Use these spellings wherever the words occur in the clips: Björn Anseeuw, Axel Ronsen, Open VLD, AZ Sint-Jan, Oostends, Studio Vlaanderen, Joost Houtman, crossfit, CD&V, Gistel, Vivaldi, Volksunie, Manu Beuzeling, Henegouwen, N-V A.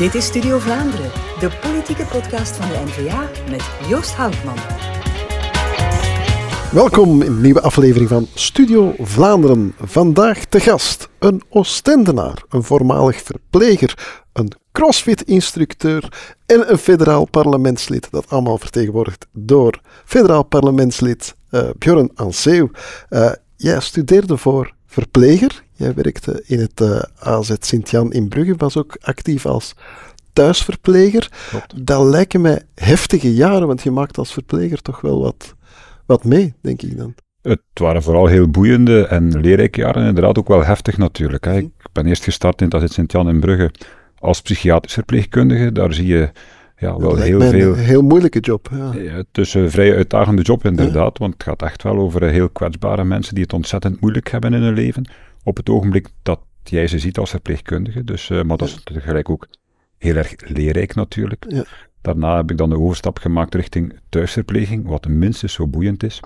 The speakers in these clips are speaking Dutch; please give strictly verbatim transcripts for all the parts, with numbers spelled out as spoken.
Dit is Studio Vlaanderen, de politieke podcast van de N-V A met Joost Houtman. Welkom in een nieuwe aflevering van Studio Vlaanderen. Vandaag te gast een Oostendenaar, een voormalig verpleger, een crossfit-instructeur en een federaal parlementslid. Dat allemaal vertegenwoordigd door federaal parlementslid uh, Björn Anseeuw. Uh, jij studeerde voor verpleger. Jij werkte in het uh, A Z Sint-Jan in Brugge, was ook actief als thuisverpleger. Klopt. Dat lijken mij heftige jaren, want je maakt als verpleger toch wel wat, wat mee, denk ik dan. Het waren vooral heel boeiende en leerrijke jaren, inderdaad ook wel heftig natuurlijk. Hè. Ik ben eerst gestart in het A Z Sint-Jan in Brugge als psychiatrisch verpleegkundige. Daar zie je ja, wel heel veel... Een heel moeilijke job. Ja. Ja, het is een vrij uitdagende job inderdaad, ja. Want het gaat echt wel over heel kwetsbare mensen die het ontzettend moeilijk hebben in hun leven. Op het ogenblik dat jij ze ziet als verpleegkundige. Dus, uh, maar dat is tegelijk ook heel erg leerrijk natuurlijk. Ja. Daarna heb ik dan de overstap gemaakt richting thuisverpleging, wat minstens zo boeiend is.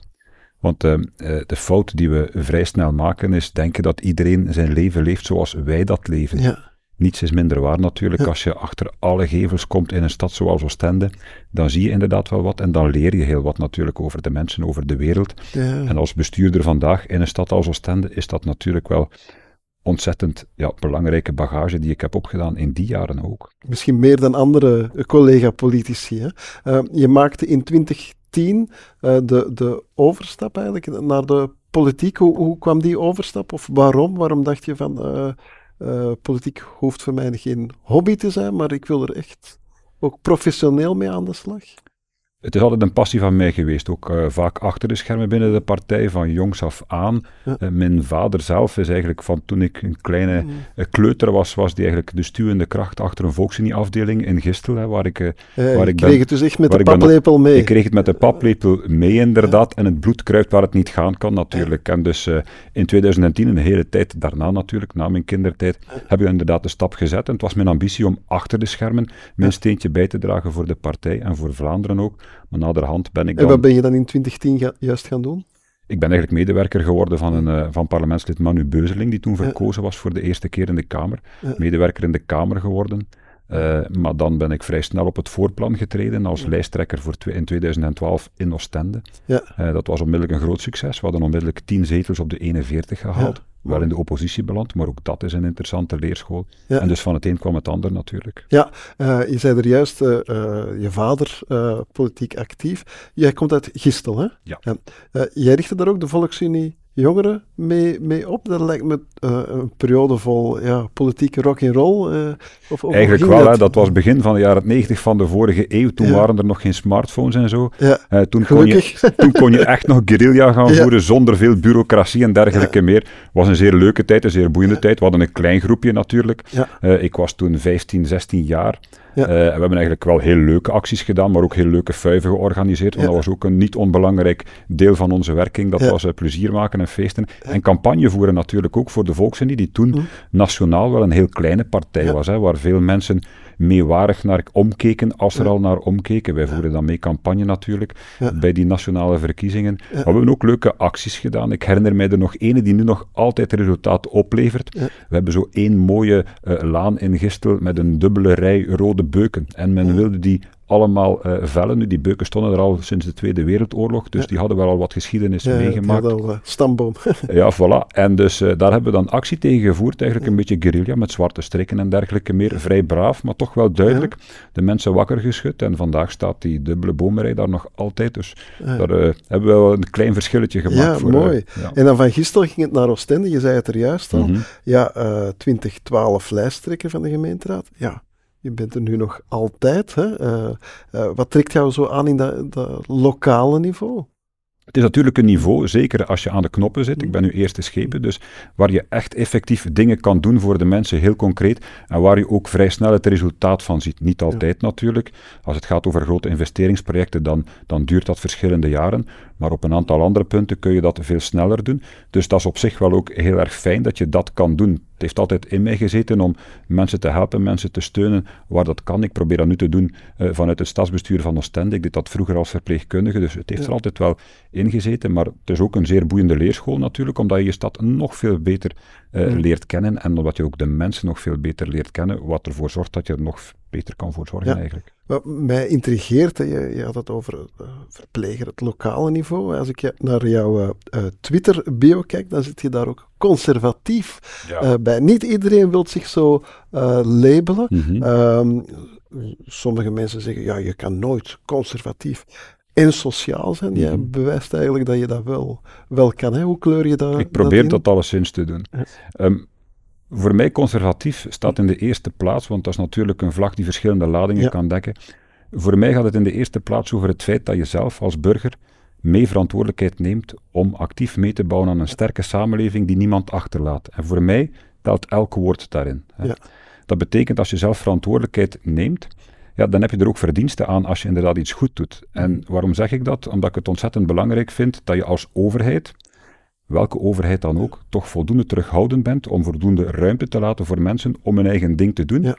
Want uh, uh, de fout die we vrij snel maken is denken dat iedereen zijn leven leeft zoals wij dat leven. Ja. Niets is minder waar natuurlijk. Ja. Als je achter alle gevels komt in een stad zoals Oostende, dan zie je inderdaad wel wat en dan leer je heel wat natuurlijk over de mensen, over de wereld. Ja. En als bestuurder vandaag in een stad als Oostende is dat natuurlijk wel ontzettend ja, belangrijke bagage die ik heb opgedaan in die jaren ook. Misschien meer dan andere collega-politici. Hè? Uh, je maakte in twintig tien uh, de, de overstap eigenlijk naar de politiek. Hoe, hoe kwam die overstap of waarom? Waarom dacht je van... Uh, Uh, politiek hoeft voor mij geen hobby te zijn, maar ik wil er echt ook professioneel mee aan de slag. Het is altijd een passie van mij geweest, ook uh, vaak achter de schermen binnen de partij, van jongs af aan. Ja. Uh, mijn vader zelf is eigenlijk van toen ik een kleine uh, kleuter was, was die eigenlijk de stuwende kracht achter een Volksunie-afdeling in Gistel, hè, waar ik, uh, ja, waar je ik kreeg ben, het dus echt met de paplepel ben, mee. Ik kreeg het met de paplepel mee, inderdaad, ja. En het bloed kruipt waar het niet gaan kan, natuurlijk. Ja. En dus uh, in twintig tien, een hele tijd daarna natuurlijk, na mijn kindertijd, ja. heb ik inderdaad de stap gezet. En het was mijn ambitie om achter de schermen mijn ja. steentje bij te dragen voor de partij en voor Vlaanderen ook. Maar naderhand ben ik dan... En wat ben je dan in twintig tien ga, juist gaan doen? Ik ben eigenlijk medewerker geworden van, een, uh, van parlementslid Manu Beuzeling, die toen verkozen was voor de eerste keer in de Kamer. Ja. Medewerker in de Kamer geworden. Uh, maar dan ben ik vrij snel op het voorplan getreden als ja. lijsttrekker voor tw- in twintig twaalf in Oostende. Ja. Uh, dat was onmiddellijk een groot succes. We hadden onmiddellijk tien zetels op de eenenveertig gehaald. Ja. Wel in de oppositie beland, maar ook dat is een interessante leerschool. Ja. En dus van het een kwam het ander natuurlijk. Ja, uh, je zei er juist, uh, uh, je vader, uh, politiek actief. Jij komt uit Gistel, hè? Ja. Uh, uh, jij richtte daar ook de Volksunie Jongeren mee, mee op? Dat lijkt me uh, een periode vol ja, politieke rock'n'roll. Uh, of, of Eigenlijk wel, dat... Hè, dat was begin van de jaren negentig van de vorige eeuw. Toen ja. waren er nog geen smartphones en zo. Ja. Uh, toen, kon je, toen kon je echt nog guerrilla gaan ja. voeren zonder veel bureaucratie en dergelijke ja. meer. Het was een zeer leuke tijd, een zeer boeiende ja. tijd. We hadden een klein groepje natuurlijk. Ja. Uh, ik was toen vijftien, zestien jaar. Ja. Uh, we hebben eigenlijk wel heel leuke acties gedaan, maar ook heel leuke fuiven georganiseerd. Want ja. dat was ook een niet onbelangrijk deel van onze werking. Dat ja. was uh, plezier maken en feesten. Ja. En campagne voeren natuurlijk ook voor de Volksunie, die toen mm. nationaal wel een heel kleine partij ja. was. Hè, waar veel mensen meewarig naar omkeken, als er ja. al naar omkeken. Wij voeren ja. dan mee campagne natuurlijk, ja. bij die nationale verkiezingen. Ja. Maar we hebben ook leuke acties gedaan. Ik herinner mij er nog ene die nu nog altijd resultaat oplevert. Ja. We hebben zo één mooie uh, laan in Gistel met een dubbele rij rode beuken. En men ja. wilde die allemaal uh, vellen. Nu, die beuken stonden er al sinds de Tweede Wereldoorlog, dus ja. die hadden wel al wat geschiedenis ja, meegemaakt. Ja, al, uh, stamboom. ja, voilà. En dus uh, daar hebben we dan actie tegen gevoerd, eigenlijk een beetje guerrilla, met zwarte strikken en dergelijke meer. Vrij braaf, maar toch wel duidelijk. Ja. De mensen wakker geschud en vandaag staat die dubbele bomenrij daar nog altijd. Dus ja. daar uh, hebben we wel een klein verschilletje gemaakt. Ja, voor, mooi. Uh, ja. En dan van gisteren ging het naar Oostende, je zei het er juist al. Mm-hmm. Ja, uh, twintig twaalf lijsttrekker van de gemeenteraad. Ja. Je bent er nu nog altijd. Hè? Uh, uh, wat trekt jou zo aan in dat, dat lokale niveau? Het is natuurlijk een niveau, zeker als je aan de knoppen zit. Ik ben nu eerste schepen, dus waar je echt effectief dingen kan doen voor de mensen, heel concreet. En waar je ook vrij snel het resultaat van ziet. Niet altijd ja. natuurlijk. Als het gaat over grote investeringsprojecten, dan, dan duurt dat verschillende jaren. Maar op een aantal andere punten kun je dat veel sneller doen. Dus dat is op zich wel ook heel erg fijn dat je dat kan doen. Het heeft altijd in mij gezeten om mensen te helpen, mensen te steunen waar dat kan. Ik probeer dat nu te doen uh, vanuit het stadsbestuur van Oostende. Ik deed dat vroeger als verpleegkundige, dus het heeft ja. er altijd wel in gezeten. Maar het is ook een zeer boeiende leerschool natuurlijk, omdat je je stad nog veel beter uh, ja. leert kennen. En omdat je ook de mensen nog veel beter leert kennen, wat ervoor zorgt dat je er nog beter kan voor zorgen, ja, eigenlijk. Wat mij intrigeert, hè, je, je had het over uh, verpleger, het lokale niveau. Als ik naar jouw uh, Twitter-bio kijk, dan zit je daar ook conservatief, ja, uh, bij. Niet iedereen wil zich zo uh, labelen. Mm-hmm. Um, sommige mensen zeggen, ja, je kan nooit conservatief en sociaal zijn. Jij, ja, bewijst eigenlijk dat je dat wel, wel kan. Hè? Hoe kleur je dat? Ik probeer dat, dat alleszins te doen. Ja. Um, Voor mij conservatief staat in de eerste plaats, want dat is natuurlijk een vlag die verschillende ladingen, ja, kan dekken. Voor mij gaat het in de eerste plaats over het feit dat je zelf als burger mee verantwoordelijkheid neemt om actief mee te bouwen aan een sterke samenleving die niemand achterlaat. En voor mij telt elk woord daarin. Hè. Ja. Dat betekent als je zelf verantwoordelijkheid neemt, ja, dan heb je er ook verdiensten aan als je inderdaad iets goed doet. En waarom zeg ik dat? Omdat ik het ontzettend belangrijk vind dat je als overheid, welke overheid dan ook, toch voldoende terughoudend bent om voldoende ruimte te laten voor mensen om hun eigen ding te doen, ja,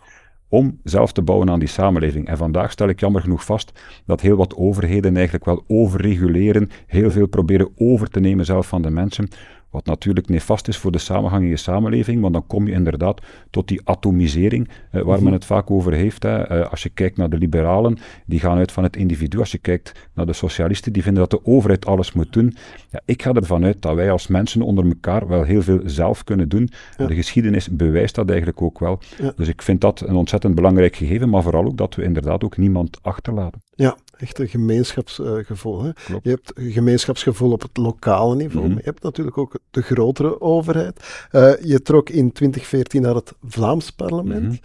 om zelf te bouwen aan die samenleving. En vandaag stel ik jammer genoeg vast dat heel wat overheden eigenlijk wel overreguleren, heel veel proberen over te nemen zelf van de mensen, wat natuurlijk nefast is voor de samenhang in je samenleving, want dan kom je inderdaad tot die atomisering eh, waar men het vaak over heeft. Hè. Eh, als je kijkt naar de liberalen, die gaan uit van het individu. Als je kijkt naar de socialisten, die vinden dat de overheid alles moet doen. Ja, ik ga ervan uit dat wij als mensen onder elkaar wel heel veel zelf kunnen doen. Ja. De geschiedenis bewijst dat eigenlijk ook wel. Ja. Dus ik vind dat een ontzettend belangrijk gegeven, maar vooral ook dat we inderdaad ook niemand achterlaten. Ja, echt een gemeenschapsgevoel. Hè? Je hebt gemeenschapsgevoel op het lokale niveau, mm-hmm, maar je hebt natuurlijk ook de grotere overheid. Uh, je trok in twintig veertien naar het Vlaams parlement. Mm-hmm.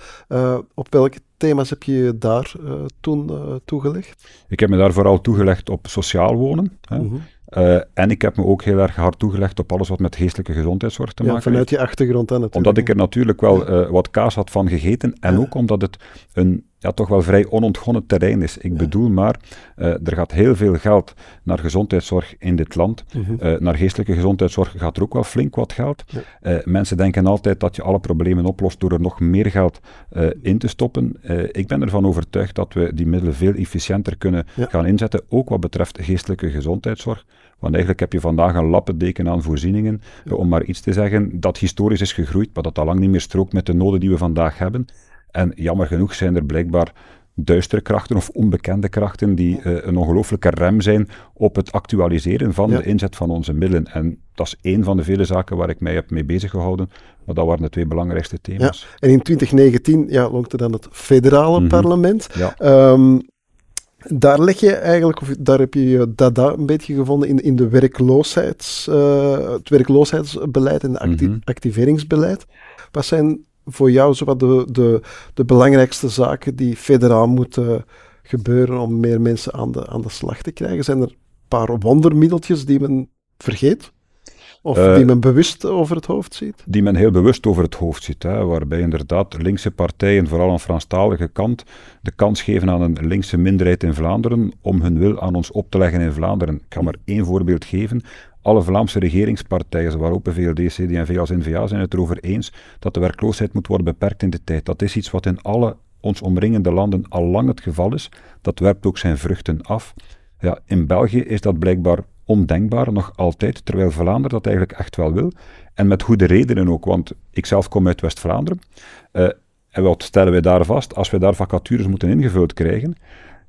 Uh, op welke thema's heb je je daar uh, toen uh, toegelegd? Ik heb me daar vooral toegelegd op sociaal wonen. Hè. Mm-hmm. Uh, en ik heb me ook heel erg hard toegelegd op alles wat met geestelijke gezondheidszorg te, ja, maken heeft. Vanuit je achtergrond dan natuurlijk. Omdat ik er natuurlijk wel uh, wat kaas had van gegeten. En, ja, ook omdat het een, ja, toch wel vrij onontgonnen terrein is. Ik, ja, bedoel maar, uh, er gaat heel veel geld naar gezondheidszorg in dit land. Uh-huh. Uh, naar geestelijke gezondheidszorg gaat er ook wel flink wat geld. Ja. Uh, mensen denken altijd dat je alle problemen oplost door er nog meer geld uh, in te stoppen. Uh, ik ben ervan overtuigd dat we die middelen veel efficiënter kunnen, ja, gaan inzetten, ook wat betreft geestelijke gezondheidszorg. Want eigenlijk heb je vandaag een lappendeken aan voorzieningen, ja, om maar iets te zeggen, dat historisch is gegroeid, maar dat al lang niet meer strookt met de noden die we vandaag hebben. En jammer genoeg zijn er blijkbaar duistere krachten of onbekende krachten die uh, een ongelooflijke rem zijn op het actualiseren van, ja, de inzet van onze middelen. En dat is één van de vele zaken waar ik mij heb mee bezig gehouden, maar dat waren de twee belangrijkste thema's. Ja. En in twintig negentien, ja, longte dan het federale, mm-hmm, parlement. Ja. Um, Daar leg je eigenlijk, of daar heb je je dada een beetje gevonden in, in de werkloosheids, uh, het werkloosheidsbeleid en het acti- mm-hmm. activeringsbeleid. Wat zijn voor jou zowat de, de, de belangrijkste zaken die federaal moeten gebeuren om meer mensen aan de, aan de slag te krijgen? Zijn er een paar wondermiddeltjes die men vergeet? Of uh, die men bewust over het hoofd ziet? Die men heel bewust over het hoofd ziet, hè, waarbij inderdaad linkse partijen, vooral aan de Franstalige kant, de kans geven aan een linkse minderheid in Vlaanderen om hun wil aan ons op te leggen in Vlaanderen. Ik ga maar één voorbeeld geven. Alle Vlaamse regeringspartijen, zowel Open V L D, C D en V als N-V A, zijn het erover eens dat de werkloosheid moet worden beperkt in de tijd. Dat is iets wat in alle ons omringende landen al lang het geval is. Dat werpt ook zijn vruchten af. Ja, in België is dat blijkbaar ondenkbaar, nog altijd, terwijl Vlaanderen dat eigenlijk echt wel wil. En met goede redenen ook, want ik zelf kom uit West-Vlaanderen. Uh, en wat stellen wij daar vast? Als we daar vacatures moeten ingevuld krijgen,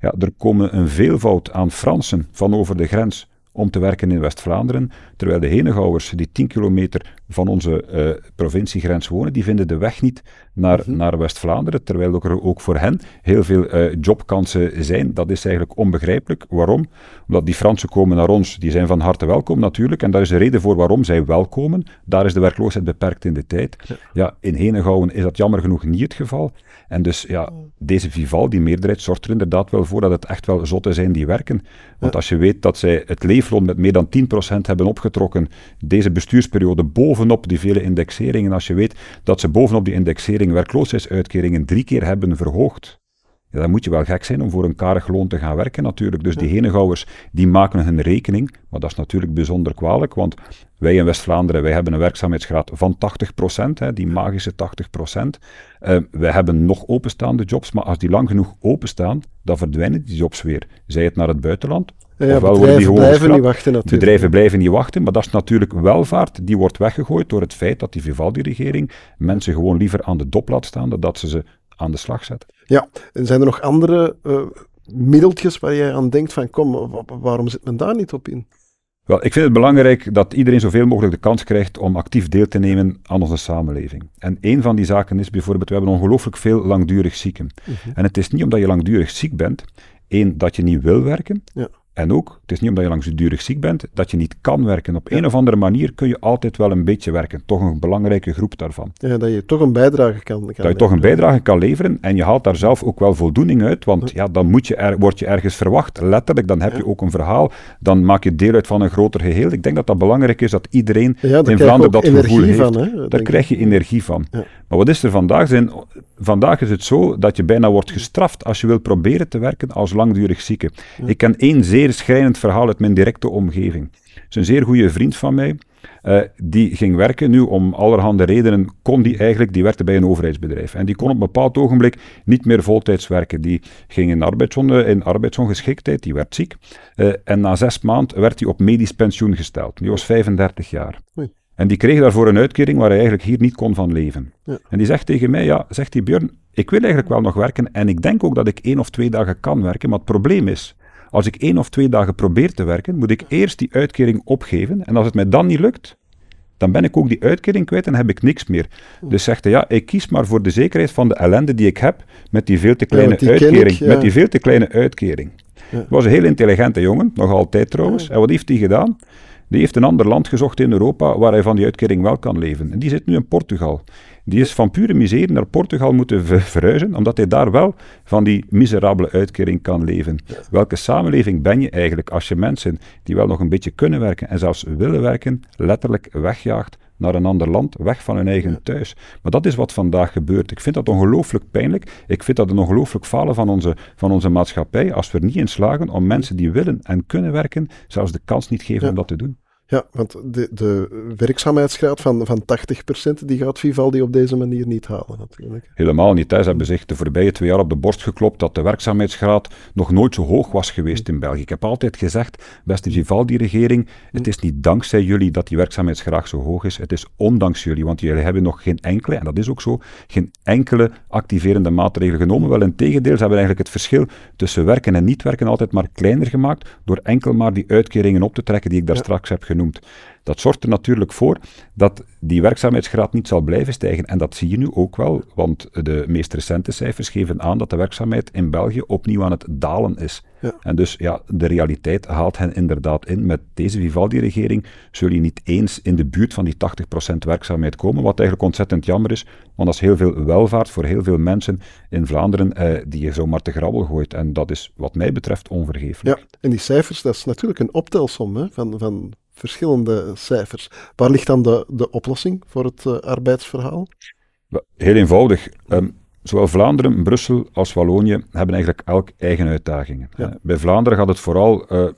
ja, er komen een veelvoud aan Fransen van over de grens om te werken in West-Vlaanderen, terwijl de Henegouwers die tien kilometer van onze uh, provinciegrens wonen, die vinden de weg niet naar, mm-hmm. naar West-Vlaanderen, terwijl er ook voor hen heel veel uh, jobkansen zijn. Dat is eigenlijk onbegrijpelijk. Waarom? Omdat die Fransen komen naar ons, die zijn van harte welkom natuurlijk, en daar is de reden voor waarom zij welkomen. Daar is de werkloosheid beperkt in de tijd. Ja, ja, in Henegouwen is dat jammer genoeg niet het geval. En dus, ja, deze Vivaldi, die meerderheid, zorgt er inderdaad wel voor dat het echt wel zotten zijn die werken. Want, ja, als je weet dat zij het leefloon met meer dan tien procent hebben opgetrokken deze bestuursperiode bovenop die vele indexeringen, als je weet dat ze bovenop die indexering werkloosheidsuitkeringen drie keer hebben verhoogd, ja, dan moet je wel gek zijn om voor een karig loon te gaan werken natuurlijk. Dus die Henegouwers, die maken hun rekening, maar dat is natuurlijk bijzonder kwalijk, want wij in West-Vlaanderen, wij hebben een werkzaamheidsgraad van tachtig procent, hè, die magische tachtig procent. Uh, wij hebben nog openstaande jobs, maar als die lang genoeg openstaan, dan verdwijnen die jobs weer. Zij het naar het buitenland, ja, ofwel worden die gewoon geschrapt. Bedrijven blijven niet wachten, maar dat is natuurlijk welvaart. Die wordt weggegooid door het feit dat die Vivaldi-regering mensen gewoon liever aan de dop laat staan, dan dat ze ze aan de slag zetten. Ja, en zijn er nog andere uh, middeltjes waar jij aan denkt van kom, waarom zit men daar niet op in? Wel, ik vind het belangrijk dat iedereen zoveel mogelijk de kans krijgt om actief deel te nemen aan onze samenleving. En een van die zaken is bijvoorbeeld, we hebben ongelooflijk veel langdurig zieken. Uh-huh. En het is niet omdat je langdurig ziek bent, één, dat je niet wil werken, ja. En ook, het is niet omdat je langdurig ziek bent, dat je niet kan werken. Op ja. een of andere manier kun je altijd wel een beetje werken. Toch een belangrijke groep daarvan. Ja, dat je toch een bijdrage kan, kan Dat je leveren. toch een bijdrage kan leveren. En je haalt daar zelf ook wel voldoening uit. Want ja, dan moet je er, word je ergens verwacht. Letterlijk, dan heb ja. je ook een verhaal. Dan maak je deel uit van een groter geheel. Ik denk dat dat belangrijk is dat iedereen ja, in Vlaanderen dat gevoel heeft. Van, hè, daar krijg je energie van. Ja. Maar wat is er vandaag? Zijn, vandaag is het zo dat je bijna wordt gestraft als je wil proberen te werken als langdurig zieke. Ja. Ik ken één zeer Zeer schrijnend verhaal uit mijn directe omgeving. Het is een zeer goede vriend van mij, uh, die ging werken. Nu, om allerhande redenen kon die eigenlijk, die werkte bij een overheidsbedrijf. En die kon op een bepaald ogenblik niet meer voltijds werken. Die ging in, arbeidsonge- in arbeidsongeschiktheid, die werd ziek. Uh, en na zes maanden werd hij op medisch pensioen gesteld. Die was vijfendertig jaar. Nee. En die kreeg daarvoor een uitkering waar hij eigenlijk hier niet kon van leven. Ja. En die zegt tegen mij, ja, zegt die Björn, ik wil eigenlijk wel nog werken en ik denk ook dat ik één of twee dagen kan werken, maar het probleem is, als ik één of twee dagen probeer te werken, moet ik eerst die uitkering opgeven. En als het mij dan niet lukt, dan ben ik ook die uitkering kwijt en heb ik niks meer. Dus zegt hij, ja, ik kies maar voor de zekerheid van de ellende die ik heb met die veel te kleine ja, die uitkering. Ik, ja. Met die veel te kleine uitkering. Ja. Het was een heel intelligente jongen, nog altijd trouwens. Ja. En wat heeft hij gedaan? Die heeft een ander land gezocht in Europa waar hij van die uitkering wel kan leven. En die zit nu in Portugal. Die is van pure miserie naar Portugal moeten ver- verhuizen, omdat hij daar wel van die miserabele uitkering kan leven. Ja. Welke samenleving ben je eigenlijk als je mensen die wel nog een beetje kunnen werken en zelfs willen werken, letterlijk wegjaagt naar een ander land, weg van hun eigen ja. thuis. Maar dat is wat vandaag gebeurt. Ik vind dat ongelooflijk pijnlijk. Ik vind dat een ongelooflijk falen van onze, van onze maatschappij, als we er niet in slagen om mensen die willen en kunnen werken, zelfs de kans niet geven ja. om dat te doen. Ja, want de, de werkzaamheidsgraad van, van tachtig procent, die gaat Vivaldi op deze manier niet halen natuurlijk. Helemaal niet. Hè. Ze hebben zich de voorbije twee jaar op de borst geklopt dat de werkzaamheidsgraad nog nooit zo hoog was geweest in België. Ik heb altijd gezegd, beste Vivaldi-regering, het is niet dankzij jullie dat die werkzaamheidsgraad zo hoog is. Het is ondanks jullie, want jullie hebben nog geen enkele, en dat is ook zo, geen enkele activerende maatregel genomen. Wel in tegendeel, ze hebben eigenlijk het verschil tussen werken en niet werken altijd maar kleiner gemaakt door enkel maar die uitkeringen op te trekken die ik daar ja. straks heb genoemd. Dat zorgt er natuurlijk voor dat die werkzaamheidsgraad niet zal blijven stijgen. En dat zie je nu ook wel, want de meest recente cijfers geven aan dat de werkzaamheid in België opnieuw aan het dalen is. Ja. En dus ja, de realiteit haalt hen inderdaad in. Met deze Vivaldi-regering zul je niet eens in de buurt van die tachtig procent werkzaamheid komen, wat eigenlijk ontzettend jammer is, want dat is heel veel welvaart voor heel veel mensen in Vlaanderen eh, die je zomaar te grabbel gooit. En dat is wat mij betreft onvergeeflijk. Ja, en die cijfers, dat is natuurlijk een optelsom hè, van... van... verschillende cijfers. Waar ligt dan de, de oplossing voor het uh, arbeidsverhaal? Heel eenvoudig. Um, zowel Vlaanderen, Brussel als Wallonië hebben eigenlijk elk eigen uitdagingen. Ja. Uh, bij Vlaanderen gaat het vooral uh,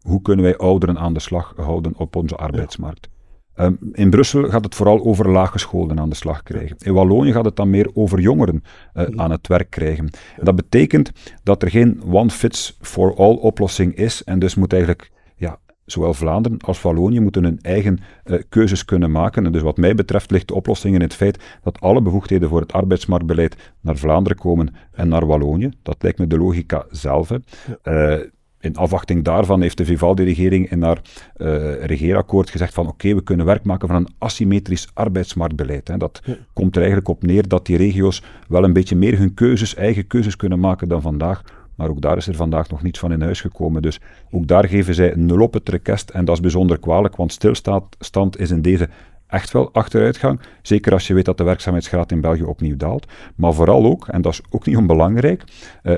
hoe kunnen wij ouderen aan de slag houden op onze arbeidsmarkt. Ja. Um, in Brussel gaat het vooral over laaggeschoolden aan de slag krijgen. In Wallonië gaat het dan meer over jongeren uh, aan het werk krijgen. En dat betekent dat er geen one-fits-for-all oplossing is en dus moet eigenlijk ja, zowel Vlaanderen als Wallonië moeten hun eigen uh, keuzes kunnen maken. En dus wat mij betreft ligt de oplossing in het feit dat alle bevoegdheden voor het arbeidsmarktbeleid naar Vlaanderen komen en naar Wallonië. Dat lijkt me de logica zelf. Uh, in afwachting daarvan heeft de Vivaldi-regering in haar uh, regeerakkoord gezegd van oké, okay, we kunnen werk maken van een asymmetrisch arbeidsmarktbeleid. Hè. Dat ja. komt er eigenlijk op neer dat die regio's wel een beetje meer hun keuzes, eigen keuzes kunnen maken dan vandaag. Maar ook daar is er vandaag nog niets van in huis gekomen. Dus ook daar geven zij nul op het rekest. En dat is bijzonder kwalijk, want stilstand is in deze echt wel achteruitgang. Zeker als je weet dat de werkzaamheidsgraad in België opnieuw daalt. Maar vooral ook, en dat is ook niet onbelangrijk,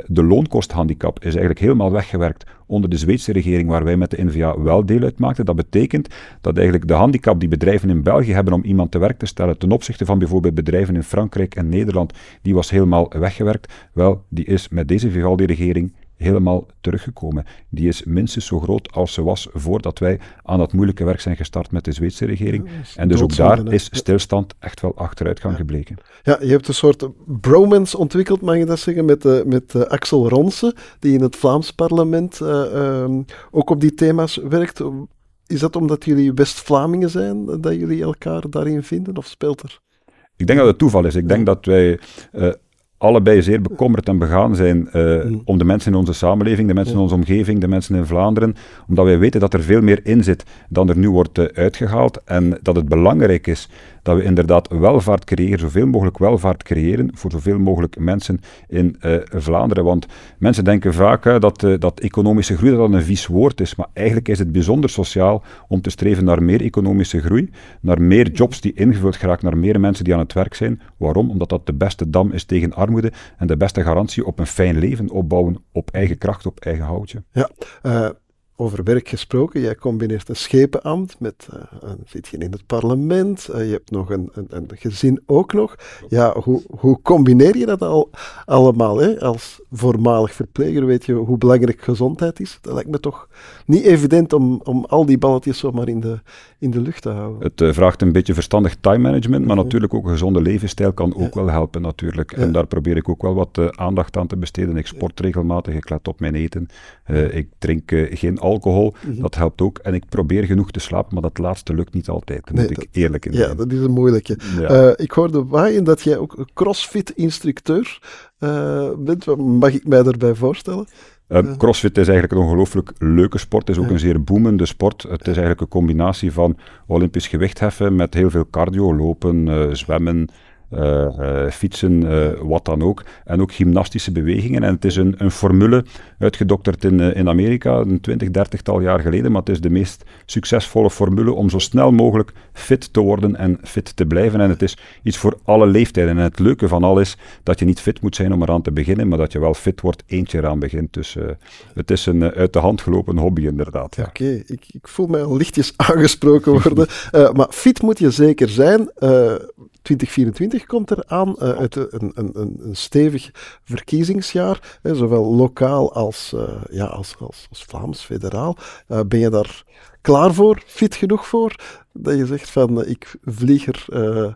de loonkosthandicap is eigenlijk helemaal weggewerkt onder de Zweedse regering, waar wij met de N-V A wel deel uit maakten. Dat betekent dat eigenlijk de handicap die bedrijven in België hebben om iemand te werk te stellen, ten opzichte van bijvoorbeeld bedrijven in Frankrijk en Nederland, die was helemaal weggewerkt. Wel, die is met deze Vivaldi-regering helemaal teruggekomen. Die is minstens zo groot als ze was voordat wij aan dat moeilijke werk zijn gestart met de Zweedse regering. En dus ook daar is stilstand echt wel achteruitgang gebleken. Ja, je hebt een soort bromance ontwikkeld, mag je dat zeggen, met, uh, met uh, Axel Ronsen, die in het Vlaams parlement uh, um, ook op die thema's werkt. Is dat omdat jullie West-Vlamingen zijn, uh, dat jullie elkaar daarin vinden, of speelt er? Ik denk dat het toeval is. Ik denk dat wij... Uh, allebei zeer bekommerd en begaan zijn uh, mm. om de mensen in onze samenleving, de mensen in onze omgeving, de mensen in Vlaanderen, omdat wij weten dat er veel meer in zit dan er nu wordt uh, uitgehaald en dat het belangrijk is dat we inderdaad welvaart creëren, zoveel mogelijk welvaart creëren voor zoveel mogelijk mensen in uh, Vlaanderen. Want mensen denken vaak uh, dat, uh, dat economische groei dat een vies woord is, maar eigenlijk is het bijzonder sociaal om te streven naar meer economische groei, naar meer jobs die ingevuld geraken, naar meer mensen die aan het werk zijn. Waarom? Omdat dat de beste dam is tegen armoede en de beste garantie op een fijn leven opbouwen, op eigen kracht, op eigen houtje. Ja, uh... over werk gesproken, jij combineert een schepenambt met, uh, zit je in het parlement, uh, je hebt nog een, een, een gezin ook nog. Ja, hoe, hoe combineer je dat al, allemaal? Hè? Als voormalig verpleger weet je hoe belangrijk gezondheid is. Dat lijkt me toch niet evident om, om al die balletjes zomaar in de, in de lucht te houden. Het uh, vraagt een beetje verstandig time management, maar ja. natuurlijk ook een gezonde levensstijl kan ook ja. wel helpen natuurlijk. En ja. daar probeer ik ook wel wat uh, aandacht aan te besteden. Ik sport ja. regelmatig, ik let op mijn eten, uh, ik drink uh, geen alcohol. Alcohol, mm-hmm. dat helpt ook. En ik probeer genoeg te slapen, maar dat laatste lukt niet altijd. Daar nee, moet dat, ik eerlijk in zijn. Ja, dat is een moeilijke. Ja. Uh, ik hoorde waaien dat jij ook crossfit-instructeur uh, bent. Wat mag ik mij daarbij voorstellen? Uh, crossfit is eigenlijk een ongelooflijk leuke sport. Het is ook ja. een zeer boemende sport. Het is eigenlijk een combinatie van olympisch gewichtheffen met heel veel cardio, lopen, uh, zwemmen, Uh, uh, fietsen, uh, wat dan ook. En ook gymnastische bewegingen. En het is een, een formule uitgedokterd in, uh, in Amerika, een twintig, dertigtal jaar geleden. Maar het is de meest succesvolle formule om zo snel mogelijk fit te worden en fit te blijven. En het is iets voor alle leeftijden. En het leuke van al is dat je niet fit moet zijn om eraan te beginnen, maar dat je wel fit wordt eentje eraan begint. Dus uh, het is een uh, uit de hand gelopen hobby inderdaad. Ja. Oké, okay, ik, ik voel mij al lichtjes aangesproken worden. uh, maar fit moet je zeker zijn. Uh, twintig vierentwintig komt eraan, uh, het, een, een, een stevig verkiezingsjaar, hè, zowel lokaal als, uh, ja, als, als, als Vlaams, federaal. Uh, ben je daar klaar voor, fit genoeg voor? Dat je zegt van, uh, ik vlieg er uh,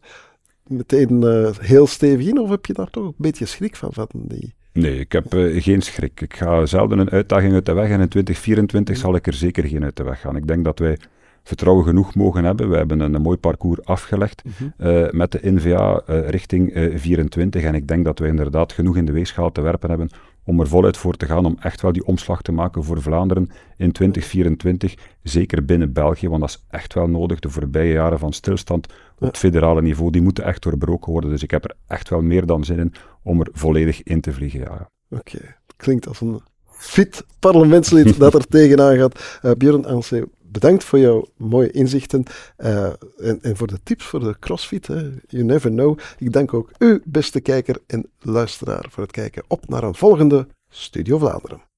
meteen uh, heel stevig in, of heb je daar toch een beetje schrik van? van die... Nee, ik heb uh, geen schrik. Ik ga zelden een uitdaging uit de weg en in twintig vierentwintig zal ik er zeker geen uit de weg gaan. Ik denk dat wij vertrouwen genoeg mogen hebben. We hebben een, een mooi parcours afgelegd uh-huh. uh, met de N-V A uh, richting uh, vierentwintig en ik denk dat we inderdaad genoeg in de weegschaal te werpen hebben om er voluit voor te gaan, om echt wel die omslag te maken voor Vlaanderen in twintig vierentwintig, zeker binnen België, want dat is echt wel nodig. De voorbije jaren van stilstand op het federale niveau, die moeten echt doorbroken worden, dus ik heb er echt wel meer dan zin in om er volledig in te vliegen. Ja. Oké, okay. Klinkt als een fit parlementslid dat er tegenaan gaat. Uh, Björn Anseeuw, bedankt voor jouw mooie inzichten uh, en, en voor de tips voor de crossfit. Hè. You never know. Ik dank ook u, beste kijker en luisteraar, voor het kijken. Op naar een volgende Studio Vlaanderen.